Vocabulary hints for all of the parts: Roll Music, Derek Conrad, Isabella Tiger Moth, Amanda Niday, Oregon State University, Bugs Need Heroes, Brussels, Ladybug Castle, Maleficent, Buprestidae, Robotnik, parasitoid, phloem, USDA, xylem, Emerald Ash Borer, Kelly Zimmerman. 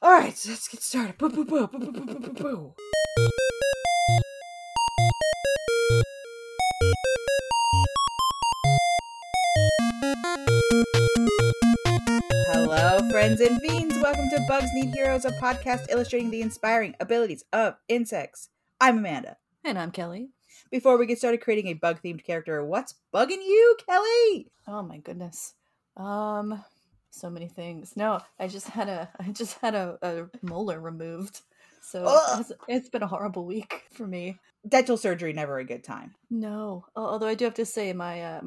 All right, so let's get started. Boo, boo, boo, boo, boo, boo, boo, boo. Hello, friends and fiends. Welcome to Bugs Need Heroes, a podcast illustrating the inspiring abilities of insects. I'm Amanda. And I'm Kelly. Before we get started creating a bug-themed character, what's bugging you, Kelly? Oh, my goodness. So many things. No, I just had a molar removed. So it's been a horrible week for me. Dental surgery, never a good time. No, although I do have to say my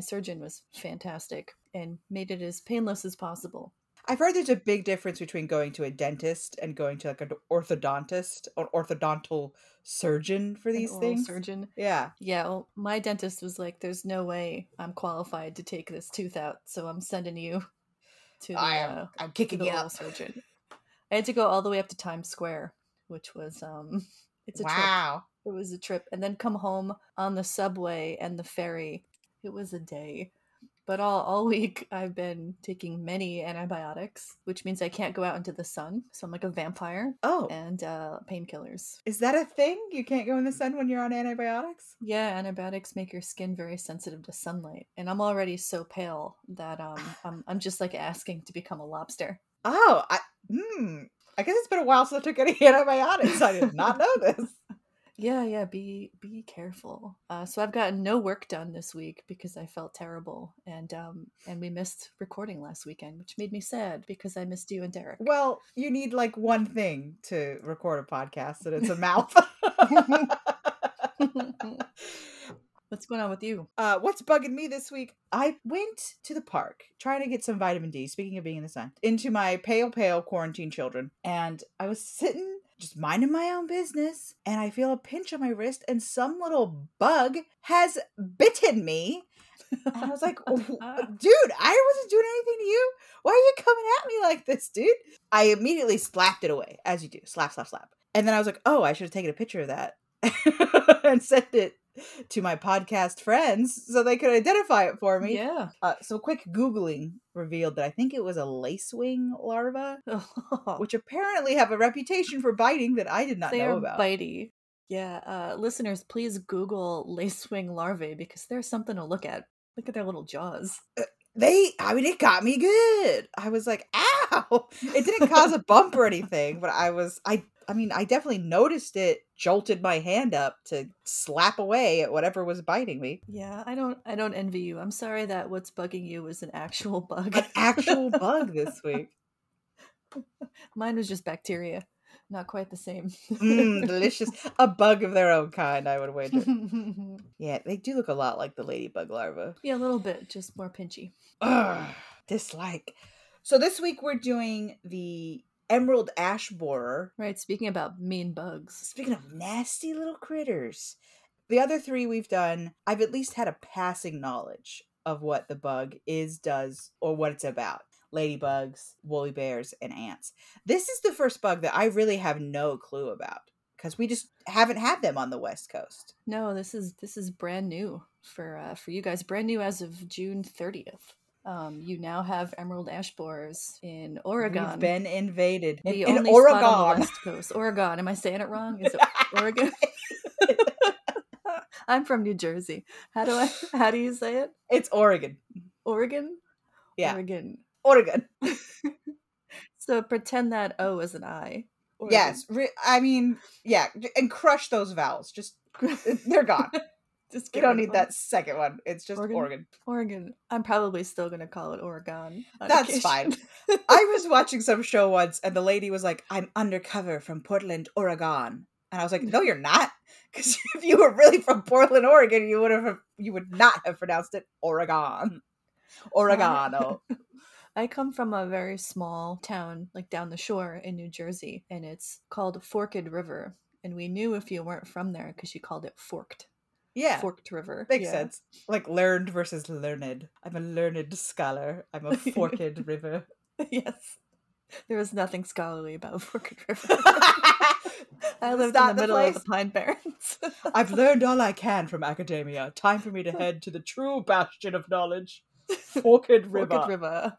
surgeon was fantastic and made it as painless as possible. I've heard there's a big difference between going to a dentist and going to like an orthodontist or orthodontal surgeon for these things. Surgeon, yeah. Well, my dentist was like, "There's no way I'm qualified to take this tooth out, so I'm sending you to the I'm kicking you out, surgeon." I had to go all the way up to Times Square, which was it's a trip. It was a trip, and then come home on the subway and the ferry. It was a day. But all week, I've been taking many antibiotics, which means I can't go out into the sun. So I'm like a vampire. Oh. And painkillers. Is that a thing? You can't go in the sun when you're on antibiotics? Yeah, antibiotics make your skin very sensitive to sunlight. And I'm already so pale that I'm just like asking to become a lobster. Oh, I guess it's been a while since I took any antibiotics. I did not know this. Yeah. Be careful. So I've gotten no work done this week because I felt terrible, and we missed recording last weekend, which made me sad because I missed you and Derek. Well, you need like one thing to record a podcast, and it's a mouth. What's going on with you? What's bugging me this week? I went to the park trying to get some vitamin D, speaking of being in the sun, into my pale quarantine children. And I was sitting just minding my own business, and I feel a pinch on my wrist, and some little bug has bitten me. And I was like, oh, dude, I wasn't doing anything to you. Why are you coming at me like this, dude? I immediately slapped it away, as you do. Slap, slap, slap. And then I was like, oh, I should have taken a picture of that and sent it to my podcast friends so they could identify it for me. Yeah. So quick Googling revealed that I think it was a lacewing larva, which apparently have a reputation for biting that I did not know about. They're bitey. Yeah. Listeners, please Google lacewing larvae because there's something to look at. Look at their little jaws. It got me good. I was like, ow! It didn't cause a bump or anything, but I definitely noticed it, jolted my hand up to slap away at whatever was biting me. Yeah, I don't envy you. I'm sorry that what's bugging you was an actual bug. An actual bug this week. Mine was just bacteria. Not quite the same. Delicious. A bug of their own kind, I would wager. Yeah, they do look a lot like the ladybug larva. Yeah, a little bit, just more pinchy. Ugh, dislike. So this week we're doing the Emerald Ash Borer. Right, speaking about mean bugs. Speaking of nasty little critters. The other three we've done, I've at least had a passing knowledge of what the bug is, does, or what it's about. Ladybugs, woolly bears, and ants. This is the first bug that I really have no clue about because we just haven't had them on the West Coast. No, this is brand new for you guys. Brand new as of June 30th. You now have emerald ash borers in Oregon. We've been invaded. In Oregon. Spot on the West Coast. Oregon. Am I saying it wrong? Is it Oregon? I'm from New Jersey. How do you say it? It's Oregon. Oregon? Yeah. Oregon. So pretend that O is an I. Oregon. Yes. Yeah. And crush those vowels. Just, they're gone. You don't need that second one. It's just Oregon. I'm probably still going to call it Oregon. That's fine. I was watching some show once and the lady was like, I'm undercover from Portland, Oregon. And I was like, no, you're not. Because if you were really from Portland, Oregon, you would not have pronounced it Oregon. Oregano. I come from a very small town, like down the shore in New Jersey. And it's called Forked River. And we knew if you weren't from there because you called it forked. Yeah. Forked River. Makes sense. Like learned versus learned. I'm a learned scholar. I'm a forked river. Yes. There was nothing scholarly about Forked River. I lived in the middle of the Pine Barrens. I've learned all I can from academia. Time for me to head to the true bastion of knowledge. Forked River.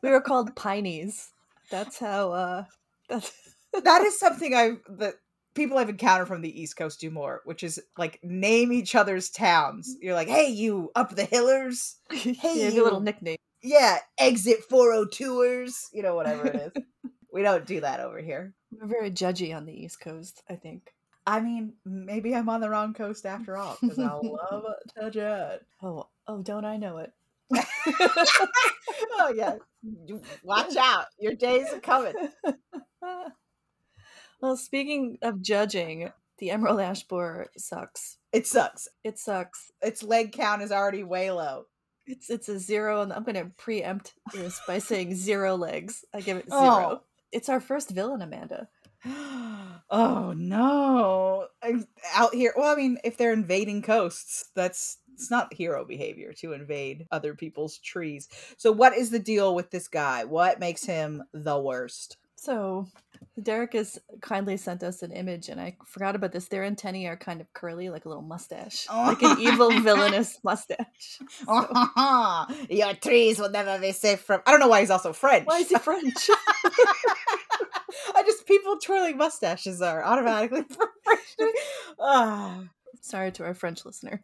We were called Pineys. That's how. That is something that people I've encountered from the East Coast do more, which is like name each other's towns. You're like, hey, you up the hillers. Hey, yeah, you little nickname. Yeah, exit 402ers. You know, whatever it is. We don't do that over here. We're very judgy on the East Coast, I think. I mean, maybe I'm on the wrong coast after all, because I love to judge. Oh, don't I know it? Oh, yeah. Watch out. Your days are coming. Well, speaking of judging, the Emerald Ash Borer sucks. It sucks. Its leg count is already way low. It's a zero, and I'm going to preempt this by saying 0 legs. I give it 0. Oh. It's our first villain, Amanda. Oh no! Out here. Well, I mean, if they're invading coasts, it's not hero behavior to invade other people's trees. So, what is the deal with this guy? What makes him the worst? So, Derek has kindly sent us an image, and I forgot about this. Their antennae are kind of curly, like a little mustache, like an evil villainous mustache. So. Your trees will never be safe from. I don't know why he's also French. Why is he French? People twirling mustaches are automatically French. Sorry to our French listeners.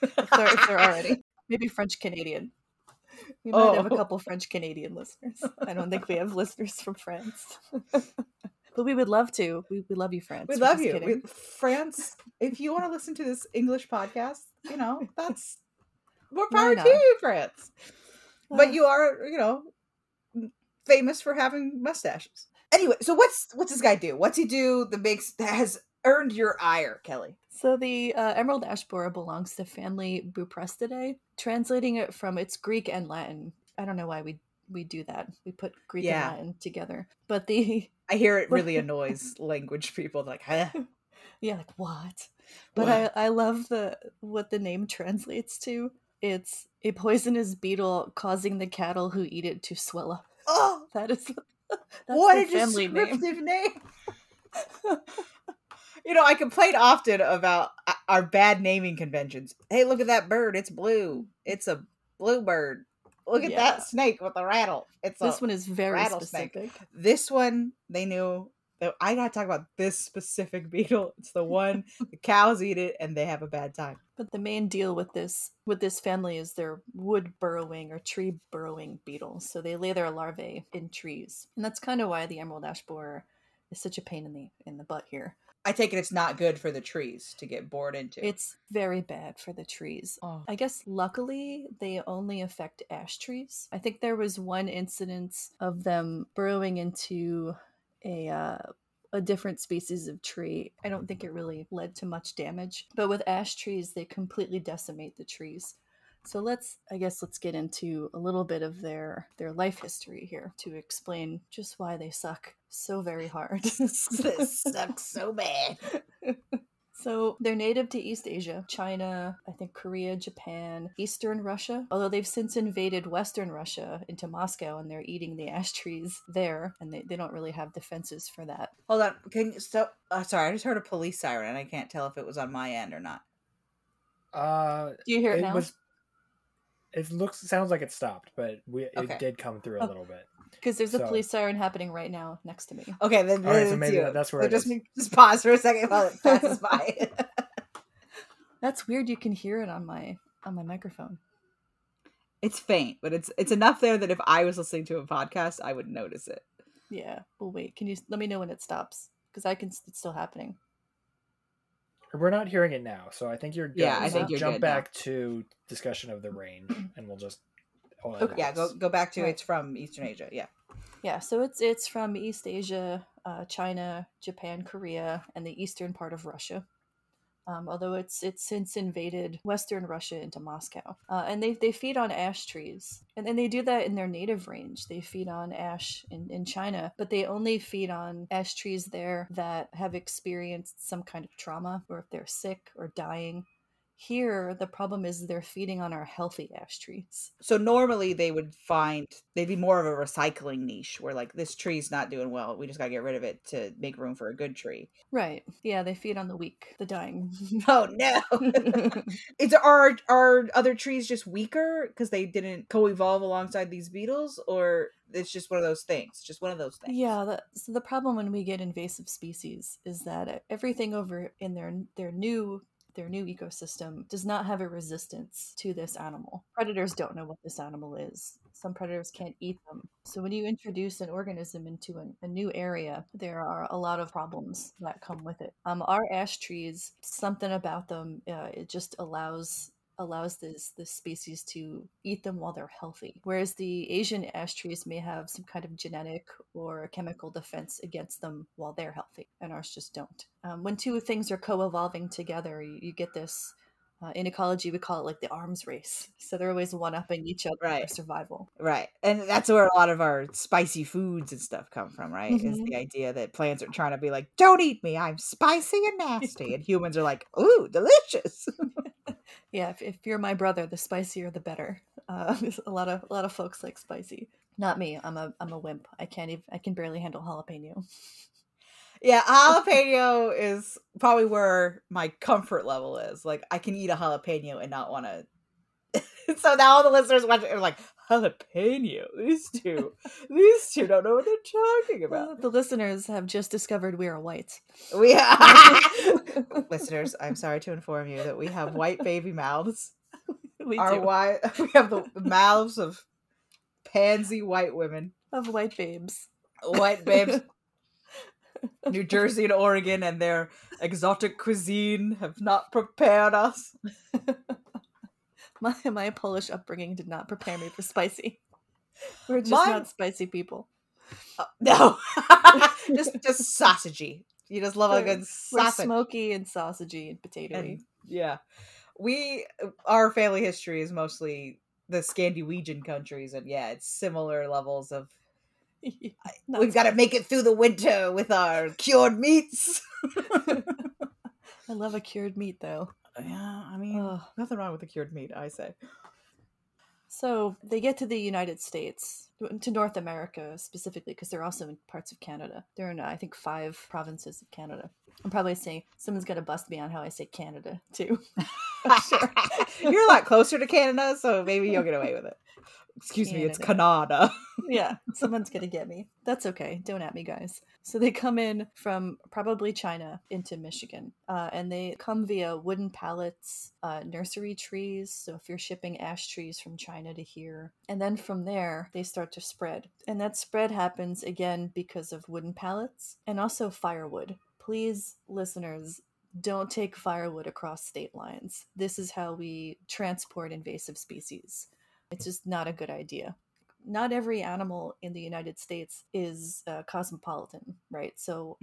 If they're already. Maybe French Canadian. We might have a couple French Canadian listeners. I don't think we have listeners from France. But we would love to. We love you, France. We love you. France, if you want to listen to this English podcast, you know, that's more power to you, France. But you are, you know, famous for having mustaches. Anyway, so what's this guy do? What's he do that has earned your ire, Kelly? So the Emerald Ash Borer belongs to family Buprestidae. Translating it from its Greek and Latin. I don't know why we do that. We put Greek and Latin together. But I hear it really annoys language people. Like, huh? Yeah, like what? But what? I love what the name translates to. It's a poisonous beetle causing the cattle who eat it to swell up. Oh, that is. That's what a descriptive name. You know, I complain often about our bad naming conventions. Hey, look at that bird. It's blue. It's a blue bird. Look at that snake with a rattle. This one is very specific. This one, they knew. I gotta talk about this specific beetle. It's the one the cows eat it and they have a bad time. But the main deal with this family is their wood burrowing or tree burrowing beetles. So they lay their larvae in trees, and that's kind of why the Emerald Ash Borer is such a pain in the butt here. I take it it's not good for the trees to get bored into. It's very bad for the trees. Oh. I guess luckily they only affect ash trees. I think there was one incidence of them burrowing into a different species of tree. I don't think it really led to much damage. But with ash trees, they completely decimate the trees. So let's get into a little bit of their life history here to explain just why they suck so very hard. This sucks so bad. So they're native to East Asia, China, I think Korea, Japan, Eastern Russia, although they've since invaded Western Russia into Moscow, and they're eating the ash trees there, and they don't really have defenses for that. Hold on. Can you stop? Sorry, I just heard a police siren, and I can't tell if it was on my end or not. Do you hear it now? Sounds like it stopped, but it did come through a little bit. Because there's a police siren happening right now next to me. Okay, then all right, so maybe that's where just pause for a second while it passes by. That's weird. You can hear it on my microphone. It's faint, but it's enough there that if I was listening to a podcast, I would notice it. Yeah. Well, wait. Can you let me know when it stops? Because it's still happening. We're not hearing it now, so I think you're good. Yeah, I think you're jump good back now. To discussion of the rain, and we'll just. Okay. Yeah, go back to it's from Eastern Asia. Yeah, yeah. So it's from East Asia, China, Japan, Korea, and the eastern part of Russia. Although it's since invaded Western Russia into Moscow, and they feed on ash trees, and they do that in their native range. They feed on ash in China, but they only feed on ash trees there that have experienced some kind of trauma, or if they're sick or dying. Here, the problem is they're feeding on our healthy ash trees. So normally they would find, they'd be more of a recycling niche where like this tree's not doing well. We just got to get rid of it to make room for a good tree. Right. Yeah, they feed on the weak, the dying. Oh, no. Are other trees just weaker because they didn't co-evolve alongside these beetles, or... It's just one of those things. Yeah. So the problem when we get invasive species is that everything over in their new ecosystem does not have a resistance to this animal. Predators don't know what this animal is. Some predators can't eat them. So when you introduce an organism into a new area, there are a lot of problems that come with it. Our ash trees, something about them, it just allows this species to eat them while they're healthy. Whereas the Asian ash trees may have some kind of genetic or chemical defense against them while they're healthy, and ours just don't. When two things are co-evolving together, you get this, in ecology, we call it like the arms race. So they're always one-upping each other for survival. Right. And that's where a lot of our spicy foods and stuff come from, right? Mm-hmm. Is the idea that plants are trying to be like, don't eat me, I'm spicy and nasty. And humans are like, ooh, delicious. Yeah, if you're my brother, the spicier the better. A lot of folks like spicy. Not me. I'm a wimp. I can barely handle jalapeno. Yeah, jalapeno is probably where my comfort level is. Like, I can eat a jalapeno and not want to. So now all the listeners watching are like, jalapeno, these two don't know what they're talking about. The listeners have just discovered we are white. We are. Listeners, I'm sorry to inform you that we have white baby mouths. We have the mouths of pansy white women. Of white babes. White babes. New Jersey and Oregon and their exotic cuisine have not prepared us. My Polish upbringing did not prepare me for spicy. We're just not spicy people. No. just sausagey. You just love a good sausage. We're smoky and sausagey and potatoey. Yeah. Our family history is mostly the Scandinavian countries, and yeah, it's similar levels of we've got to make it through the winter with our cured meats. I love a cured meat though. Yeah, I mean, nothing wrong with the cured meat, I say. So they get to the United States, to North America specifically, because they're also in parts of Canada. They're in, I think, 5 provinces of Canada. I'm probably saying, someone's going to bust me on how I say Canada, too. Sure. You're a lot closer to Canada, so maybe you'll get away with it. Excuse me, it's Canada. Yeah, someone's going to get me. That's okay. Don't at me, guys. So they come in from probably China into Michigan, and they come via wooden pallets, nursery trees. So if you're shipping ash trees from China to here, and then from there, they start to spread. And that spread happens, again, because of wooden pallets and also firewood. Please, listeners, don't take firewood across state lines. This is how we transport invasive species. It's just not a good idea. Not every animal in the United States is cosmopolitan, right? So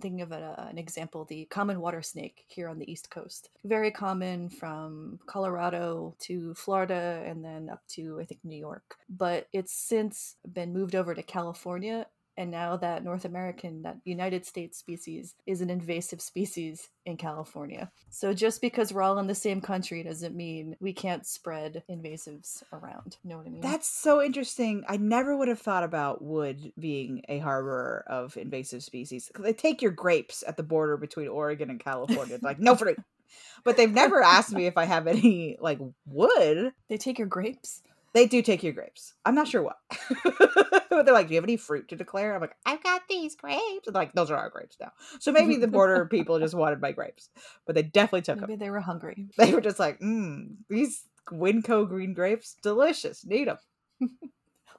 thinking of an example, the common water snake here on the East Coast. Very common from Colorado to Florida and then up to, I think, New York. But it's since been moved over to California. And now that North American, that United States species is an invasive species in California. So just because we're all in the same country doesn't mean we can't spread invasives around. You know what I mean? That's so interesting. I never would have thought about wood being a harborer of invasive species. They take your grapes at the border between Oregon and California. Like, no fruit. But they've never asked me if I have any, like, wood. They take your grapes? They do take your grapes. I'm not sure why. But they're like, do you have any fruit to declare? I'm like, I've got these grapes. And they're like, those are our grapes now. So maybe the border people just wanted my grapes. But they definitely took them. Maybe they were hungry. They were just like, these Winco green grapes, delicious. Need them.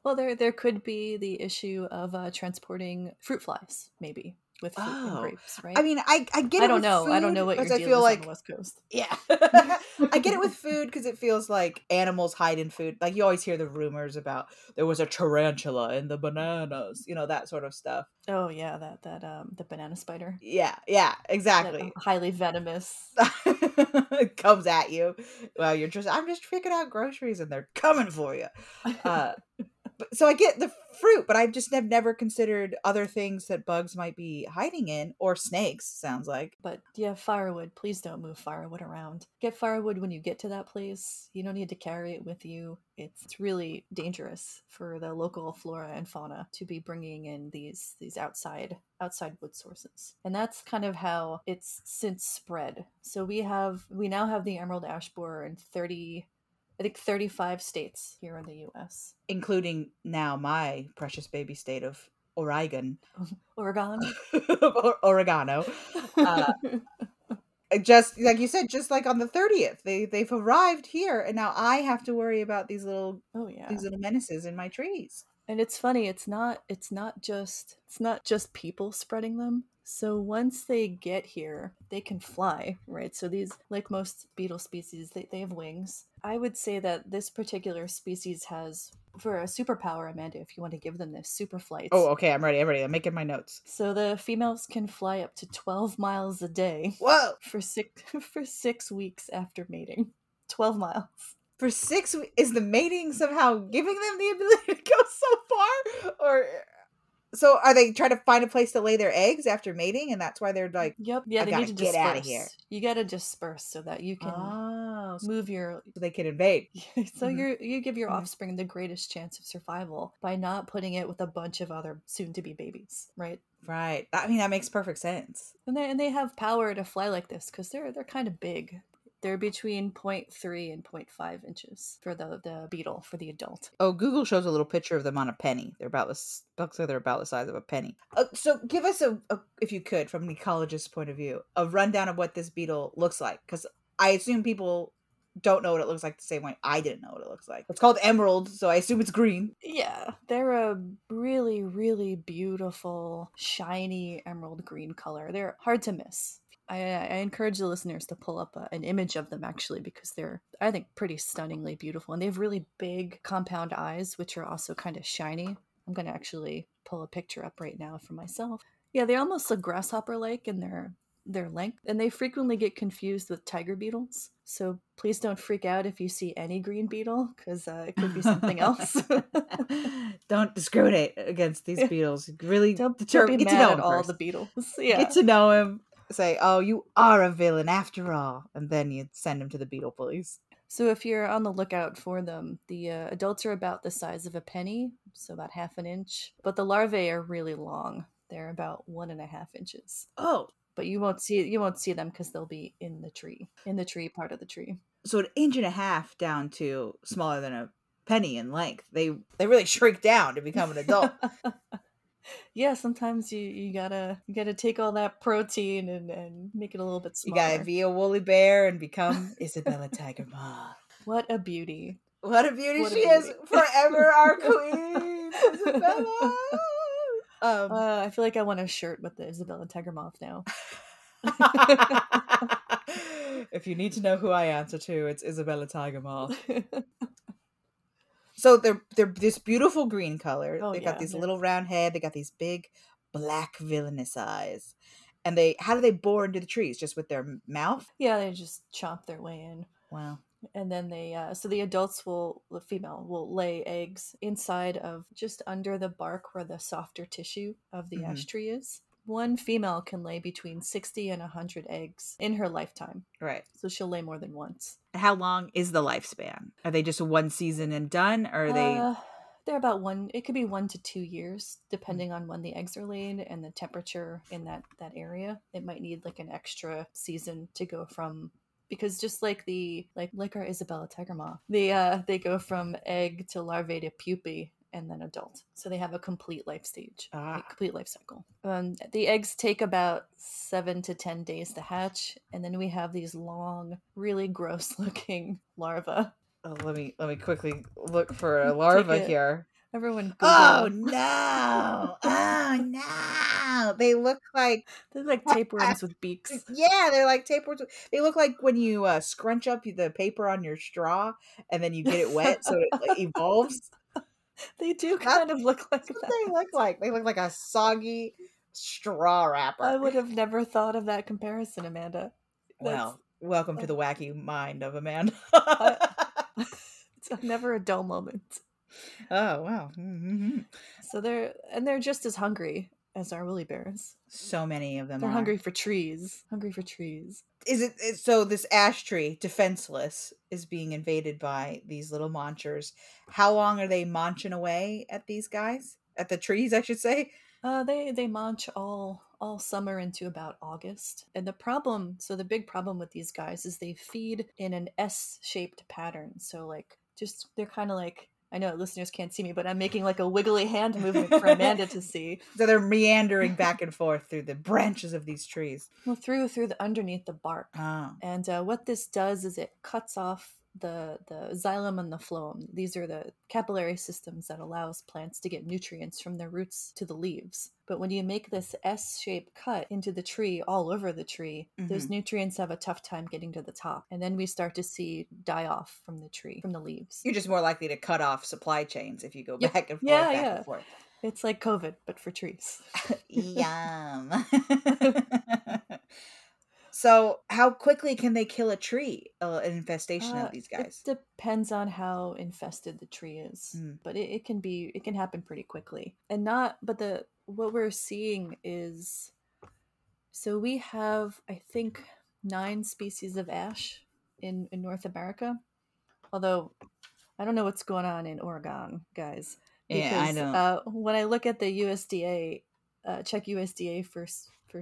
Well, there could be the issue of transporting fruit flies, maybe. With fruit and grapes, right? I mean, I get it. I don't know. I don't know what your deal is on the West Coast. Yeah. I get it with food because it feels like animals hide in food. Like, you always hear the rumors about there was a tarantula in the bananas, you know, that sort of stuff. Oh, yeah, the banana spider. Yeah, exactly. That highly venomous. It comes at you. Well, I'm just freaking out groceries and they're coming for you. So I get the fruit, but I just have never considered other things that bugs might be hiding in, or snakes, sounds like. But yeah, firewood. Please don't move firewood around. Get firewood when you get to that place. You don't need to carry it with you. It's really dangerous for the local flora and fauna to be bringing in these outside wood sources. And that's kind of how it's since spread. So we now have the Emerald Ash Borer in 35 states here in the U.S. Including now my precious baby state of Oregon. Oregon? Oregano. Just like you said, just like on the 30th, they've arrived here, and now I have to worry about these little menaces in my trees. And it's funny, it's not just people spreading them. So once they get here, they can fly, right? So these, like most beetle species, they have wings. I would say that this particular species has, for a superpower, Amanda, if you want to give them this, super flights. Oh, okay, I'm ready. I'm making my notes. So the females can fly up to 12 miles a day. Whoa! For six weeks after mating. 12 miles. For 6 weeks? Is the mating somehow giving them the ability to go so far? Or... So are they trying to find a place to lay their eggs after mating, and that's why they're like, "Yep, yeah, they need to get out of here." You got to disperse so that you can move your. So they can invade. So you give your offspring the greatest chance of survival by not putting it with a bunch of other soon-to-be babies, right? Right. I mean, that makes perfect sense. And they have power to fly like this because they're kind of big. They're between 0.3 and 0.5 inches for the beetle, for the adult. Oh, Google shows a little picture of them on a penny. They're about the size of a penny. So give us, a if you could, from an ecologist's point of view, a rundown of what this beetle looks like. Because I assume people don't know what it looks like the same way I didn't know what it looks like. It's called emerald, so I assume it's green. Yeah, they're a really, really beautiful, shiny emerald green color. They're hard to miss. I encourage the listeners to pull up an image of them, actually, because they're, I think, pretty stunningly beautiful. And they have really big compound eyes, which are also kind of shiny. I'm going to actually pull a picture up right now for myself. Yeah, they almost look grasshopper-like in their length. And they frequently get confused with tiger beetles. So please don't freak out if you see any green beetle, because it could be something else. Don't discriminate against these beetles. Really, don't be mad at all the beetles. Yeah. Get to know him. Say, oh, you are a villain after all, and then you send them to the beetle police. So if you're on the lookout for them, the adults are about the size of a penny, so about half an inch, but the larvae are really long. They're about 1.5 inches. Oh, but you won't see them because they'll be in the tree part of the tree. So 1.5 inches down to smaller than a penny in length. They really shrink down to become an adult. Yeah, sometimes you gotta take all that protein and make it a little bit smaller. You gotta be a woolly bear and become Isabella Tiger Moth. What a beauty. What a beauty is. Forever our queen, Isabella. I feel like I want a shirt with the Isabella Tiger Moth now. If you need to know who I answer to, it's Isabella Tiger Moth. So they're this beautiful green color. Oh, they've got these little round head. They got these big black villainous eyes. And how do they bore into the trees? Just with their mouth? Yeah, they just chomp their way in. Wow. And then so the female will lay eggs inside of just under the bark where the softer tissue of the ash tree is. One female can lay between 60 and 100 eggs in her lifetime. Right. So she'll lay more than once. How long is the lifespan? Are they just one season and done? Or are they... They're about one... It could be 1 to 2 years, depending on when the eggs are laid and the temperature in that area. It might need like an extra season to go from... Because just like our Isabella Tiger Moth, they go from egg to larvae to pupae. And then adult. So they have a complete life stage, a complete life cycle. The eggs take about 7 to 10 days to hatch. And then we have these long, really gross looking larvae. Oh, let me quickly look for a larva here. Everyone Google. Oh, no. Oh, no. They look like... They're like tapeworms with beaks. Yeah, they're like tapeworms. They look like when you scrunch up the paper on your straw and then you get it wet so it like, evolves. They do kind of look like that. They look like. They look like a soggy straw wrapper. I would have never thought of that comparison, Amanda. Well, welcome to the wacky mind of Amanda. It's never a dull moment. Oh, wow. Mm-hmm. So they're just as hungry as our woolly bears. So many of them are. They're hungry for trees. So this ash tree, defenseless, is being invaded by these little munchers. How long are they munching away at these guys? At the trees, I should say? They munch all summer into about August. And the big problem with these guys is they feed in an S-shaped pattern. So they're kind of like, I know listeners can't see me, but I'm making like a wiggly hand movement for Amanda to see. So they're meandering back and forth through the branches of these trees. Well, through the underneath the bark. Oh. And what this does is it cuts off the xylem and the phloem. These are the capillary systems that allows plants to get nutrients from their roots to the leaves. But when you make this S-shaped cut into the tree, all over the tree, mm-hmm. those nutrients have a tough time getting to the top. And then we start to see die-off from the tree, from the leaves. You're just more likely to cut off supply chains if you go back and forth, and forth. It's like COVID, but for trees. Yum. So how quickly can they kill a tree, an infestation of these guys? It depends on how infested the tree is, but it can happen pretty quickly. What we're seeing is, so we have, I think, 9 species of ash in North America. Although I don't know what's going on in Oregon, guys. Because, yeah, I know. When I look at the USDA, check USDA for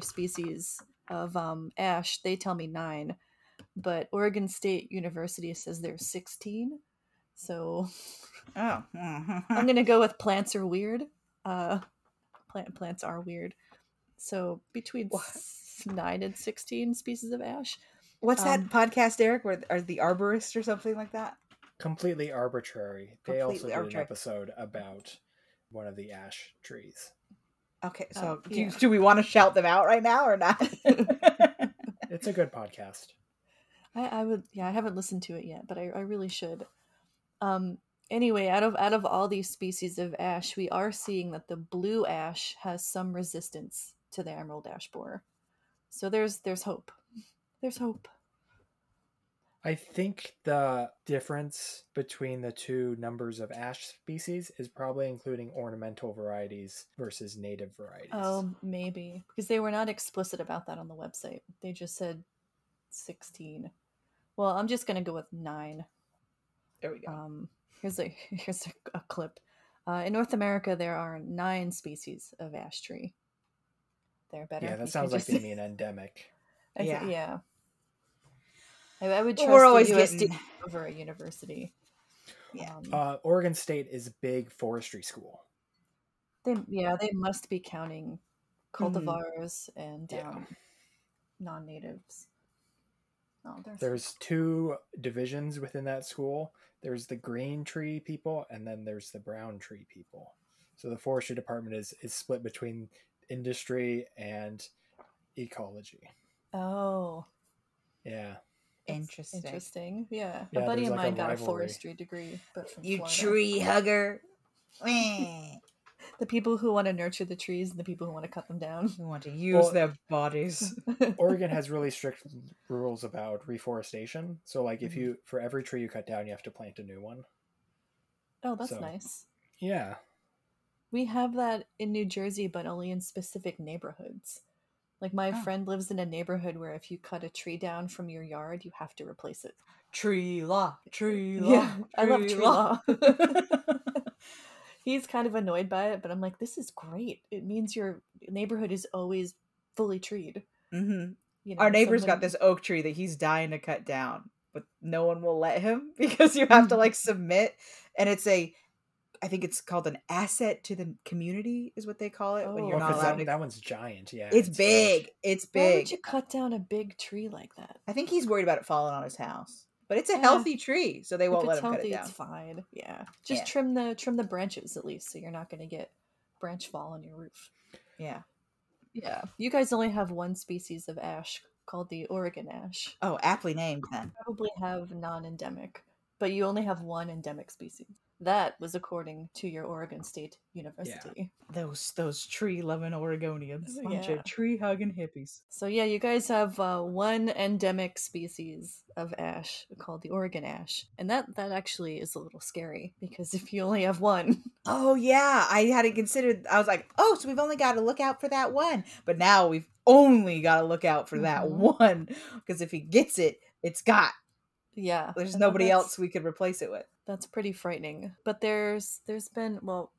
species of ash, they tell me 9, but Oregon State University says there's 16. So I'm gonna go with plants are weird. Plants are weird. So between 9 and 16 species of ash. What's that podcast, Eric, where are the arborists or something like that? Completely arbitrary. They also did an episode about one of the ash trees. Okay, so do we want to shout them out right now or not? It's a good podcast. I haven't listened to it yet, but I really should. Anyway, out of all these species of ash, we are seeing that the blue ash has some resistance to the emerald ash borer. So there's hope. There's hope. I think the difference between the two numbers of ash species is probably including ornamental varieties versus native varieties. Oh, maybe. Because they were not explicit about that on the website. They just said 16. Well, I'm just going to go with 9. There we go. Here's a clip. In North America, there are 9 species of ash tree. They're better. Yeah, that sounds like they mean endemic. Yeah. I would trust the USDA over a university. Yeah. Oregon State is a big forestry school. They must be counting cultivars and non-natives. Oh, there's 2 divisions within that school. There's the green tree people, and then there's the brown tree people. So the forestry department is split between industry and ecology. Oh. Yeah. Interesting. Yeah. A buddy of mine got a forestry degree, but from Florida. Tree hugger. The people who want to nurture the trees and the people who want to cut them down. Who want to use their bodies. Oregon has really strict rules about reforestation. So if you, for every tree you cut down, you have to plant a new one. Oh, that's nice. Yeah. We have that in New Jersey, but only in specific neighborhoods. My friend lives in a neighborhood where if you cut a tree down from your yard, you have to replace it. Tree law. Yeah, I love tree law. He's kind of annoyed by it, but I'm like, this is great. It means your neighborhood is always fully treed. Mm-hmm. You know, our neighbor's got this oak tree that he's dying to cut down, but no one will let him because you have to submit. And it's I think it's called an asset to the community is what they call it. When you're not allowed to... That one's giant. Yeah. It's big. Fresh. It's big. Why would you cut down a big tree like that? I think he's worried about it falling on his house, but it's a healthy tree. So they won't let him cut it down. It's fine. Yeah. Just trim the branches at least. So you're not going to get branch fall on your roof. Yeah. Yeah. You guys only have 1 species of ash called the Oregon ash. Oh, aptly named then. You probably have non-endemic, but you only have 1 endemic species. That was according to your Oregon State University. Yeah. Those tree-loving Oregonians. Bunch of tree-hugging hippies. So yeah, you guys have one endemic species of ash called the Oregon ash. And that actually is a little scary, because if you only have one... Oh yeah, I hadn't considered... I was like, oh, so we've only got to look out for that one. But now we've only got to look out for that one, because if he gets it, it's got... Yeah. There's nobody else we could replace it with. That's pretty frightening. But there's been, well...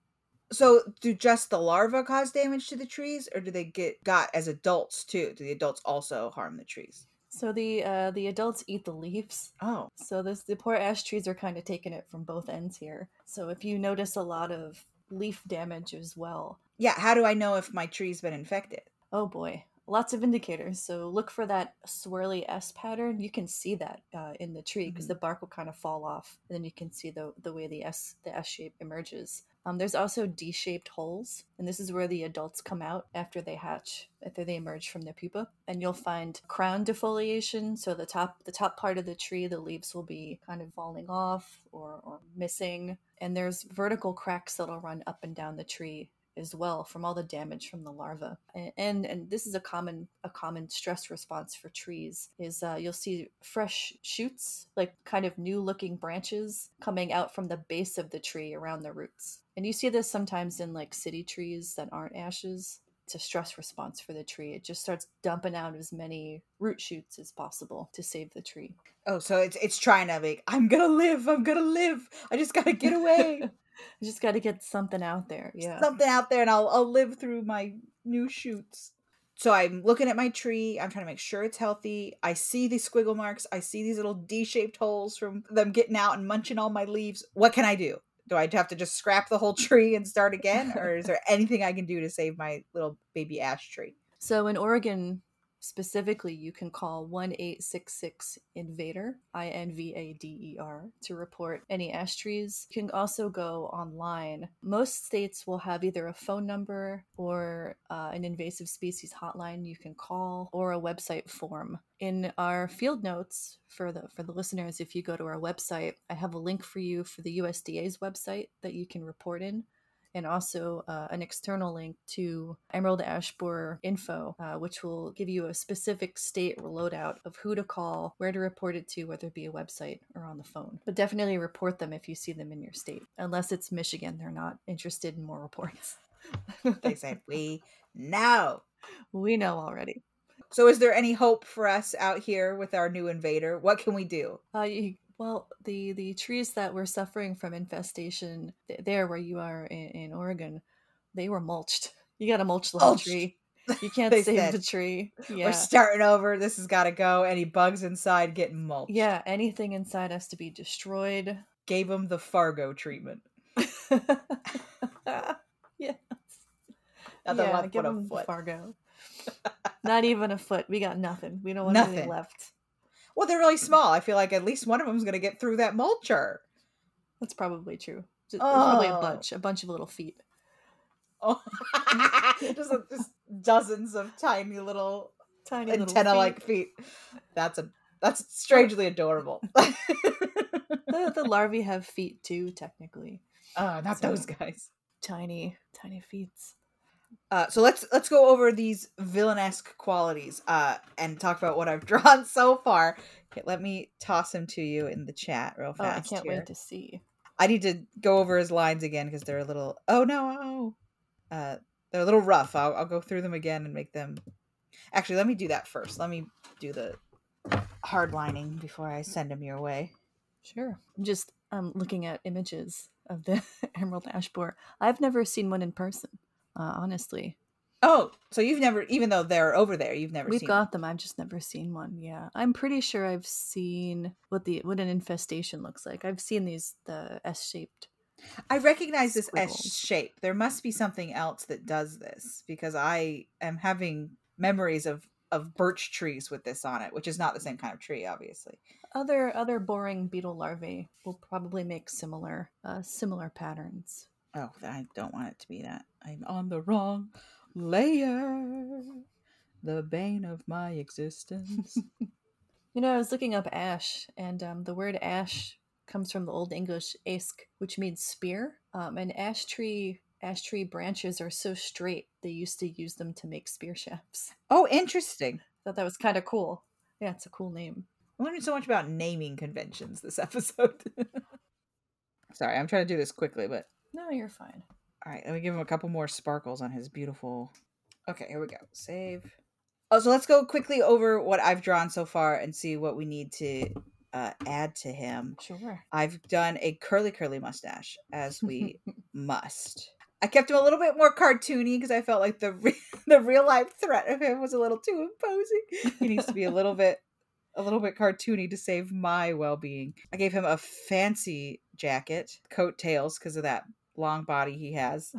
So do just the larvae cause damage to the trees, or do they get got as adults too? Do the adults also harm the trees? So the adults eat the leaves. Oh. So the poor ash trees are kind of taking it from both ends here. So if you notice a lot of leaf damage as well. Yeah, how do I know if my tree's been infected? Oh boy. Lots of indicators. So look for that swirly S pattern. You can see that in the tree, because the bark will kind of fall off, and then you can see the way the S shape emerges. There's also D-shaped holes, and this is where the adults come out after they hatch, after they emerge from their pupa. And you'll find crown defoliation, so the top part of the tree, the leaves will be kind of falling off or missing. And there's vertical cracks that'll run up and down the tree as well from all the damage from the larva. And this is a common stress response for trees, is you'll see fresh shoots, like kind of new looking branches coming out from the base of the tree around the roots. And you see this sometimes in like city trees that aren't ashes. It's a stress response for the tree. It just starts dumping out as many root shoots as possible to save the tree. Oh, so it's trying to make, I'm gonna live. I just gotta get away. I just got to get something out there. Yeah. Something out there, and I'll live through my new shoots. So I'm looking at my tree. I'm trying to make sure it's healthy. I see these squiggle marks. I see these little D-shaped holes from them getting out and munching all my leaves. What can I do? Do I have to just scrap the whole tree and start again? Or is there anything I can do to save my little baby ash tree? So in Oregon specifically, you can call 1-866-INVADER, INVADER, to report any ash trees. You can also go online. Most states will have either a phone number or an invasive species hotline you can call, or a website form. In our field notes for the listeners, if you go to our website, I have a link for you for the USDA's website that you can report in, and also an external link to Emerald Ash Borer info, which will give you a specific state loadout of who to call, where to report it to, whether it be a website or on the phone. But definitely report them if you see them in your state. Unless it's Michigan, they're not interested in more reports. They said, we know. We know already. So is there any hope for us out here with our new invader? What can we do? Well, the trees that were suffering from infestation there where you are in Oregon, they were mulched. You got to mulch the whole tree. You can't save the tree. Yeah. We're starting over. This has got to go. Any bugs inside getting mulched. Yeah, anything inside has to be destroyed. Gave them the Fargo treatment. Yes. Yeah, give them the Fargo. Not even a foot. We got nothing. We don't want anything left. Well, they're really small. I feel like at least one of them's going to get through that mulcher. That's probably true. Probably a bunch of little feet. Oh, just dozens of tiny antenna-like feet. That's strangely adorable. The larvae have feet too, technically. Not so, those guys. Tiny feet. So let's go over these villainesque qualities and talk about what I've drawn so far. Okay, let me toss him to you in the chat real fast. I can't wait to see. I need to go over his lines again because they're a little. Oh no, they're a little rough. I'll go through them again and make them. Actually, let me do that first. Let me do the hard lining before I send them your way. Sure. I'm just looking at images of the Emerald Ash Borer. I've never seen one in person. Honestly. Oh, so you've never, even though they're over there, you've never seen. We've got them. I've just never seen one. Yeah. I'm pretty sure I've seen what an infestation looks like. I've seen the S-shaped. I recognize this S shape. There must be something else that does this, because I am having memories of birch trees with this on it, which is not the same kind of tree, obviously. Other boring beetle larvae will probably make similar patterns. Oh, I don't want it to be that. I'm on the wrong layer. The bane of my existence. I was looking up ash, and the word ash comes from the Old English "ask," which means spear. And ash tree branches are so straight they used to use them to make spear shafts. Oh, interesting. I thought that was kind of cool. Yeah, it's a cool name. I'm learning so much about naming conventions this episode. Sorry, I'm trying to do this quickly, but... No, you're fine. All right, let me give him a couple more sparkles on his beautiful... Okay, here we go. Save. Oh, so let's go quickly over what I've drawn so far and see what we need to add to him. Sure. I've done a curly mustache, as we must. I kept him a little bit more cartoony because I felt like the real life threat of him was a little too imposing. He needs to be a little bit cartoony to save my well-being. I gave him a fancy jacket, coattails, because of that long body he has.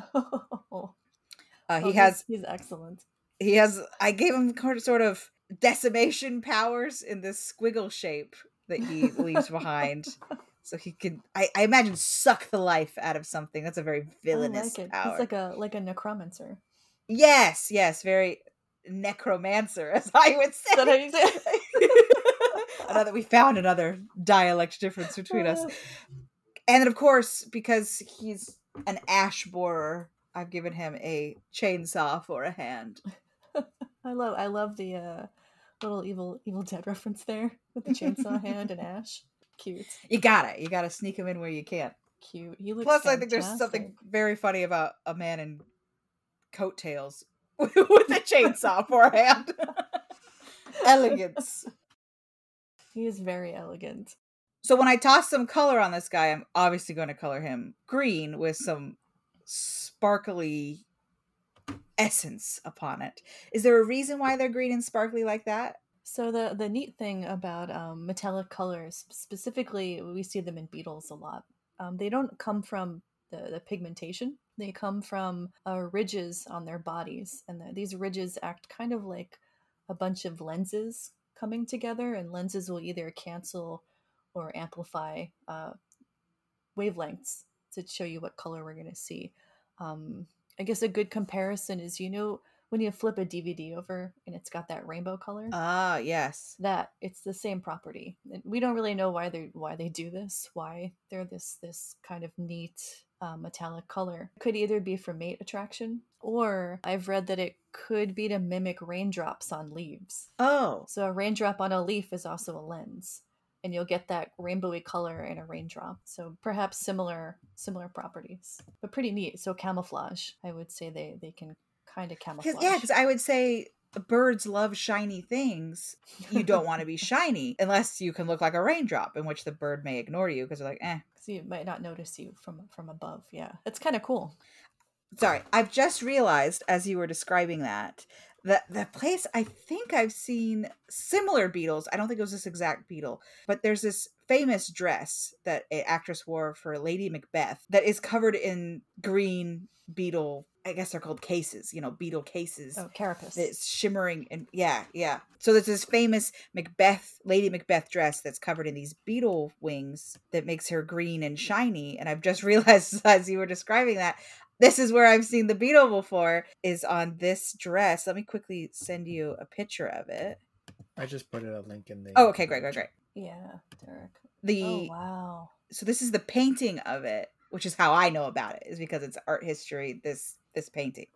He's excellent. I gave him sort of decimation powers in this squiggle shape that he leaves behind. So he can, I imagine, suck the life out of something. That's a very villainous power. He's like a necromancer. Yes, very necromancer, as I would say. Is that how you say it? We found another dialect difference between us. And then, of course, because he's an ash borer, I've given him a chainsaw for a hand. I love the little Evil Dead reference there with the chainsaw hand and ash. Cute. You gotta sneak him in where you can. Cute. You look plus fantastic. I think there's something very funny about a man in coattails with a chainsaw for a hand. Elegance. He is very elegant. So when I toss some color on this guy, I'm obviously going to color him green with some sparkly essence upon it. Is there a reason why they're green and sparkly like that? So the neat thing about metallic colors, specifically, we see them in beetles a lot. They don't come from the pigmentation. They come from ridges on their bodies. And these ridges act kind of like a bunch of lenses coming together. And lenses will either cancel or amplify wavelengths to show you what color we're going to see. I guess a good comparison is, when you flip a DVD over and it's got that rainbow color. Ah, yes. That, it's the same property. We don't really know why they do this, why they're this kind of neat metallic color. It could either be for mate attraction, or I've read that it could be to mimic raindrops on leaves. Oh. So a raindrop on a leaf is also a lens, and you'll get that rainbowy color in a raindrop. So perhaps similar properties, but pretty neat. So camouflage, I would say they can... kind of camouflage. Because I would say birds love shiny things. You don't want to be shiny unless you can look like a raindrop, in which the bird may ignore you because they're like, eh. So you might not notice you from above. Yeah, it's kind of cool. Sorry, I've just realized as you were describing that the place, I think I've seen similar beetles. I don't think it was this exact beetle, but there's this famous dress that an actress wore for Lady Macbeth that is covered in green beetle, I guess they're called cases, beetle cases. Oh, carapace. It's shimmering and yeah. So there's this famous Lady Macbeth dress that's covered in these beetle wings that makes her green and shiny. And I've just realized as you were describing that, this is where I've seen the beetle before, is on this dress. Let me quickly send you a picture of it. I just put a link in the... Oh, okay, great. Yeah, Derek. Oh, wow. So this is the painting of it, which is how I know about it, is because it's art history, this painting.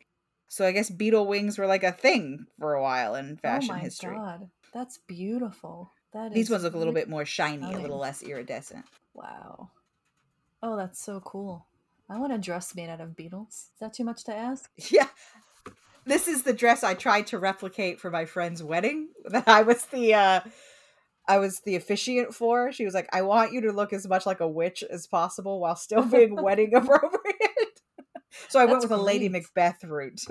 So I guess beetle wings were like a thing for a while in fashion history. Oh my God, that's beautiful. These ones look a little bit more shiny, a little less iridescent. Wow. Oh, that's so cool. I want a dress made out of beetles. Is that too much to ask? Yeah. This is the dress I tried to replicate for my friend's wedding that I was the officiant for. She was like, I want you to look as much like a witch as possible while still being wedding appropriate. So I went with a Lady Macbeth route.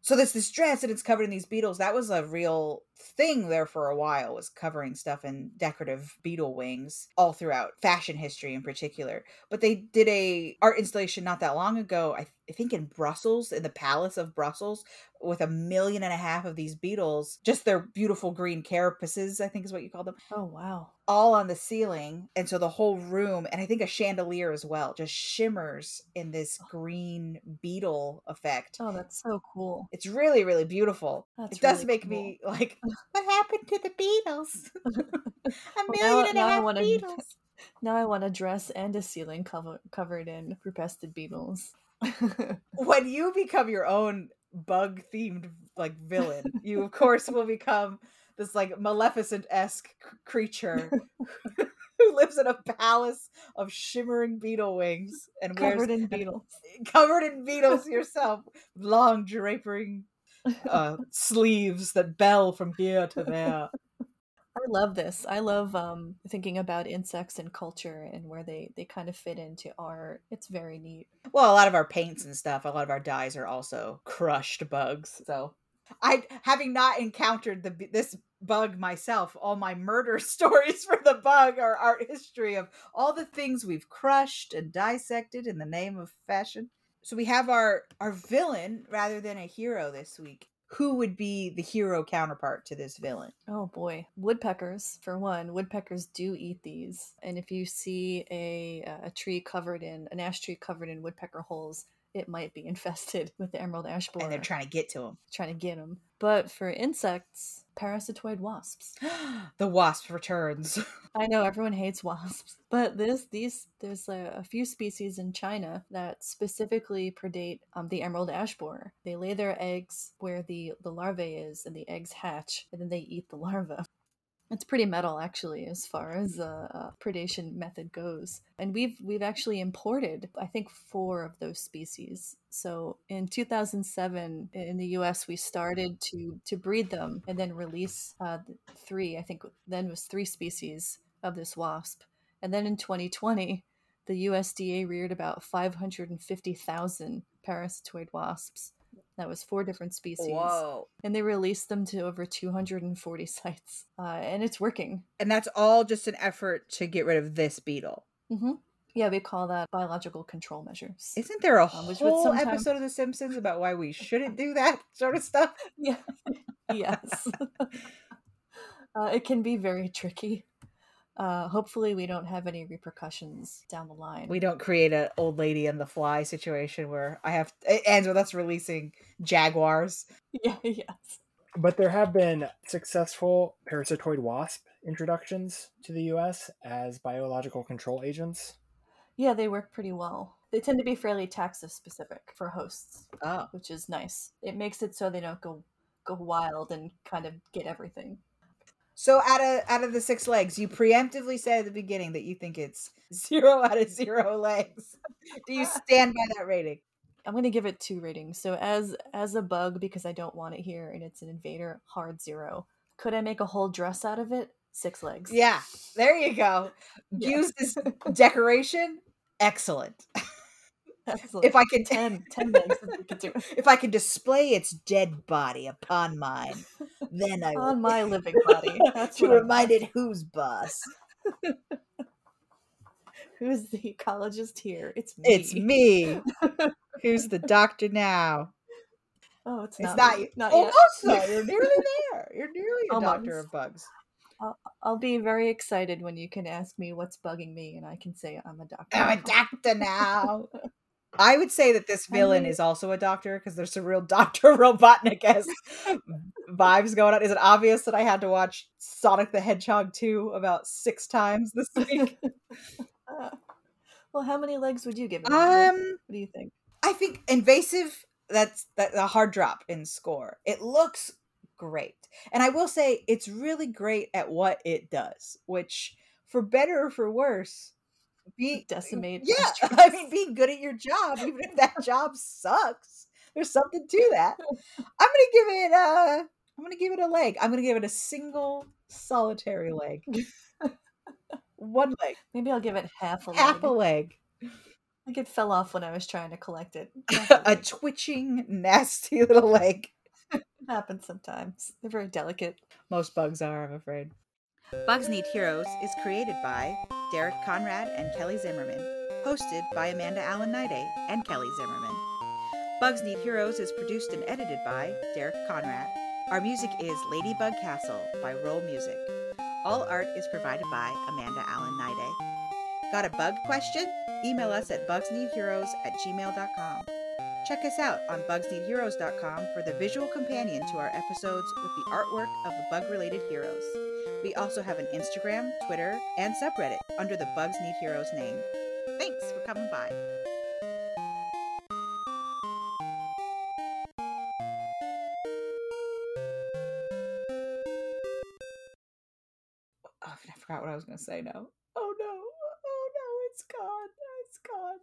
So there's this dress and it's covered in these beetles. That was a real thing there for a while, was covering stuff in decorative beetle wings all throughout fashion history in particular. But they did a art installation not that long ago, I think in Brussels, in the Palace of Brussels, with 1.5 million of these beetles, just their beautiful green carapaces, I think is what you call them. Oh, wow. All on the ceiling. And so the whole room, and I think a chandelier as well, just shimmers in this green beetle effect. Oh, that's so cool. It's really, really beautiful. That's it does really make cool. me like, what happened to the beetles? 1.5 million beetles. Now I want a dress and a ceiling covered in Buprestidae beetles. When you become your own bug-themed like villain, you of course will become this like Maleficent-esque creature who lives in a palace of shimmering beetle wings and covered in beetles yourself, long drapering sleeves that bell from here to there. I love this. I love thinking about insects and culture and where they kind of fit into art. It's very neat. Well, a lot of our paints and stuff, a lot of our dyes are also crushed bugs. So I, having not encountered this bug myself, all my murder stories for the bug are art history of all the things we've crushed and dissected in the name of fashion. So we have our villain rather than a hero this week. Who would be the hero counterpart to this villain? Oh boy. Woodpeckers, for one. Woodpeckers do eat these. And if you see an ash tree covered in woodpecker holes, it might be infested with the emerald ash borer. And they're trying to get to them. But for insects, parasitoid wasps. The wasp returns. I know, everyone hates wasps. But there's a few species in China that specifically predate the emerald ash borer. They lay their eggs where the larvae is, and the eggs hatch, and then they eat the larva. It's pretty metal, actually, as far as predation method goes. And we've actually imported, I think, 4 of those species. So in 2007, in the U.S., we started to breed them and then release 3. I think then was 3 species of this wasp. And then in 2020, the USDA reared about 550,000 parasitoid wasps. That was 4 different species. Whoa. And they released them to over 240 sites. And it's working. And that's all just an effort to get rid of this beetle. Mm-hmm. Yeah, we call that biological control measures. Isn't there a whole episode of The Simpsons about why we shouldn't do that sort of stuff? Yeah. Yes. It can be very tricky. Hopefully we don't have any repercussions down the line. We don't create an old lady and the fly situation where it ends with us releasing jaguars. Yeah, yes. But there have been successful parasitoid wasp introductions to the U.S. as biological control agents. Yeah, they work pretty well. They tend to be fairly taxa specific for hosts, which is nice. It makes it so they don't go wild and kind of get everything. So out of the 6 legs, you preemptively said at the beginning that you think it's 0 out of 0 legs. Do you stand by that rating? I'm going to give it 2 ratings. So as a bug, because I don't want it here and it's an invader, hard 0. Could I make a whole dress out of it? 6 legs. Yeah, there you go. Use this decoration. Excellent. Excellent. If I can 10 legs, we could do it. If I can display its dead body upon mine, then I on my living body. That's to remind it who's boss. Who's the ecologist here? It's me. It's me. Who's the doctor now? Oh, it's not you. Almost. You're nearly there. You're nearly a doctor of bugs. I'll be very excited when you can ask me what's bugging me, and I can say I'm a doctor. I'm a doctor now. I would say that this villain is also a doctor because there's some real Dr. Robotnik-esque vibes going on. Is it obvious that I had to watch Sonic the Hedgehog 2 about 6 times this week? Well, how many legs would you give it? What do you think? I think invasive, that's a hard drop in score. It looks great. And I will say it's really great at what it does, which for better or for worse, decimate. Yeah, I mean, being good at your job, even if that job sucks, there's something to that. I'm gonna give it a leg. I'm gonna give it a single solitary leg. 1 leg. Maybe I'll give it half a leg. I think it fell off when I was trying to collect it. A twitching, nasty little leg. It happens sometimes. They're very delicate. Most bugs are, I'm afraid. Bugs Need Heroes is created by Derek Conrad and Kelly Zimmerman, hosted by Amanda Niday and Kelly Zimmerman. Bugs Need Heroes is produced and edited by Derek Conrad. Our music is Ladybug Castle by Roll Music. All art is provided by Amanda Niday. Got a bug question? Email us at bugsneedheroes@gmail.com. Check us out on bugsneedheroes.com for the visual companion to our episodes with the artwork of the bug-related heroes. We also have an Instagram, Twitter, and subreddit under the Bugs Need Heroes name. Thanks for coming by. Oh, I forgot what I was going to say now.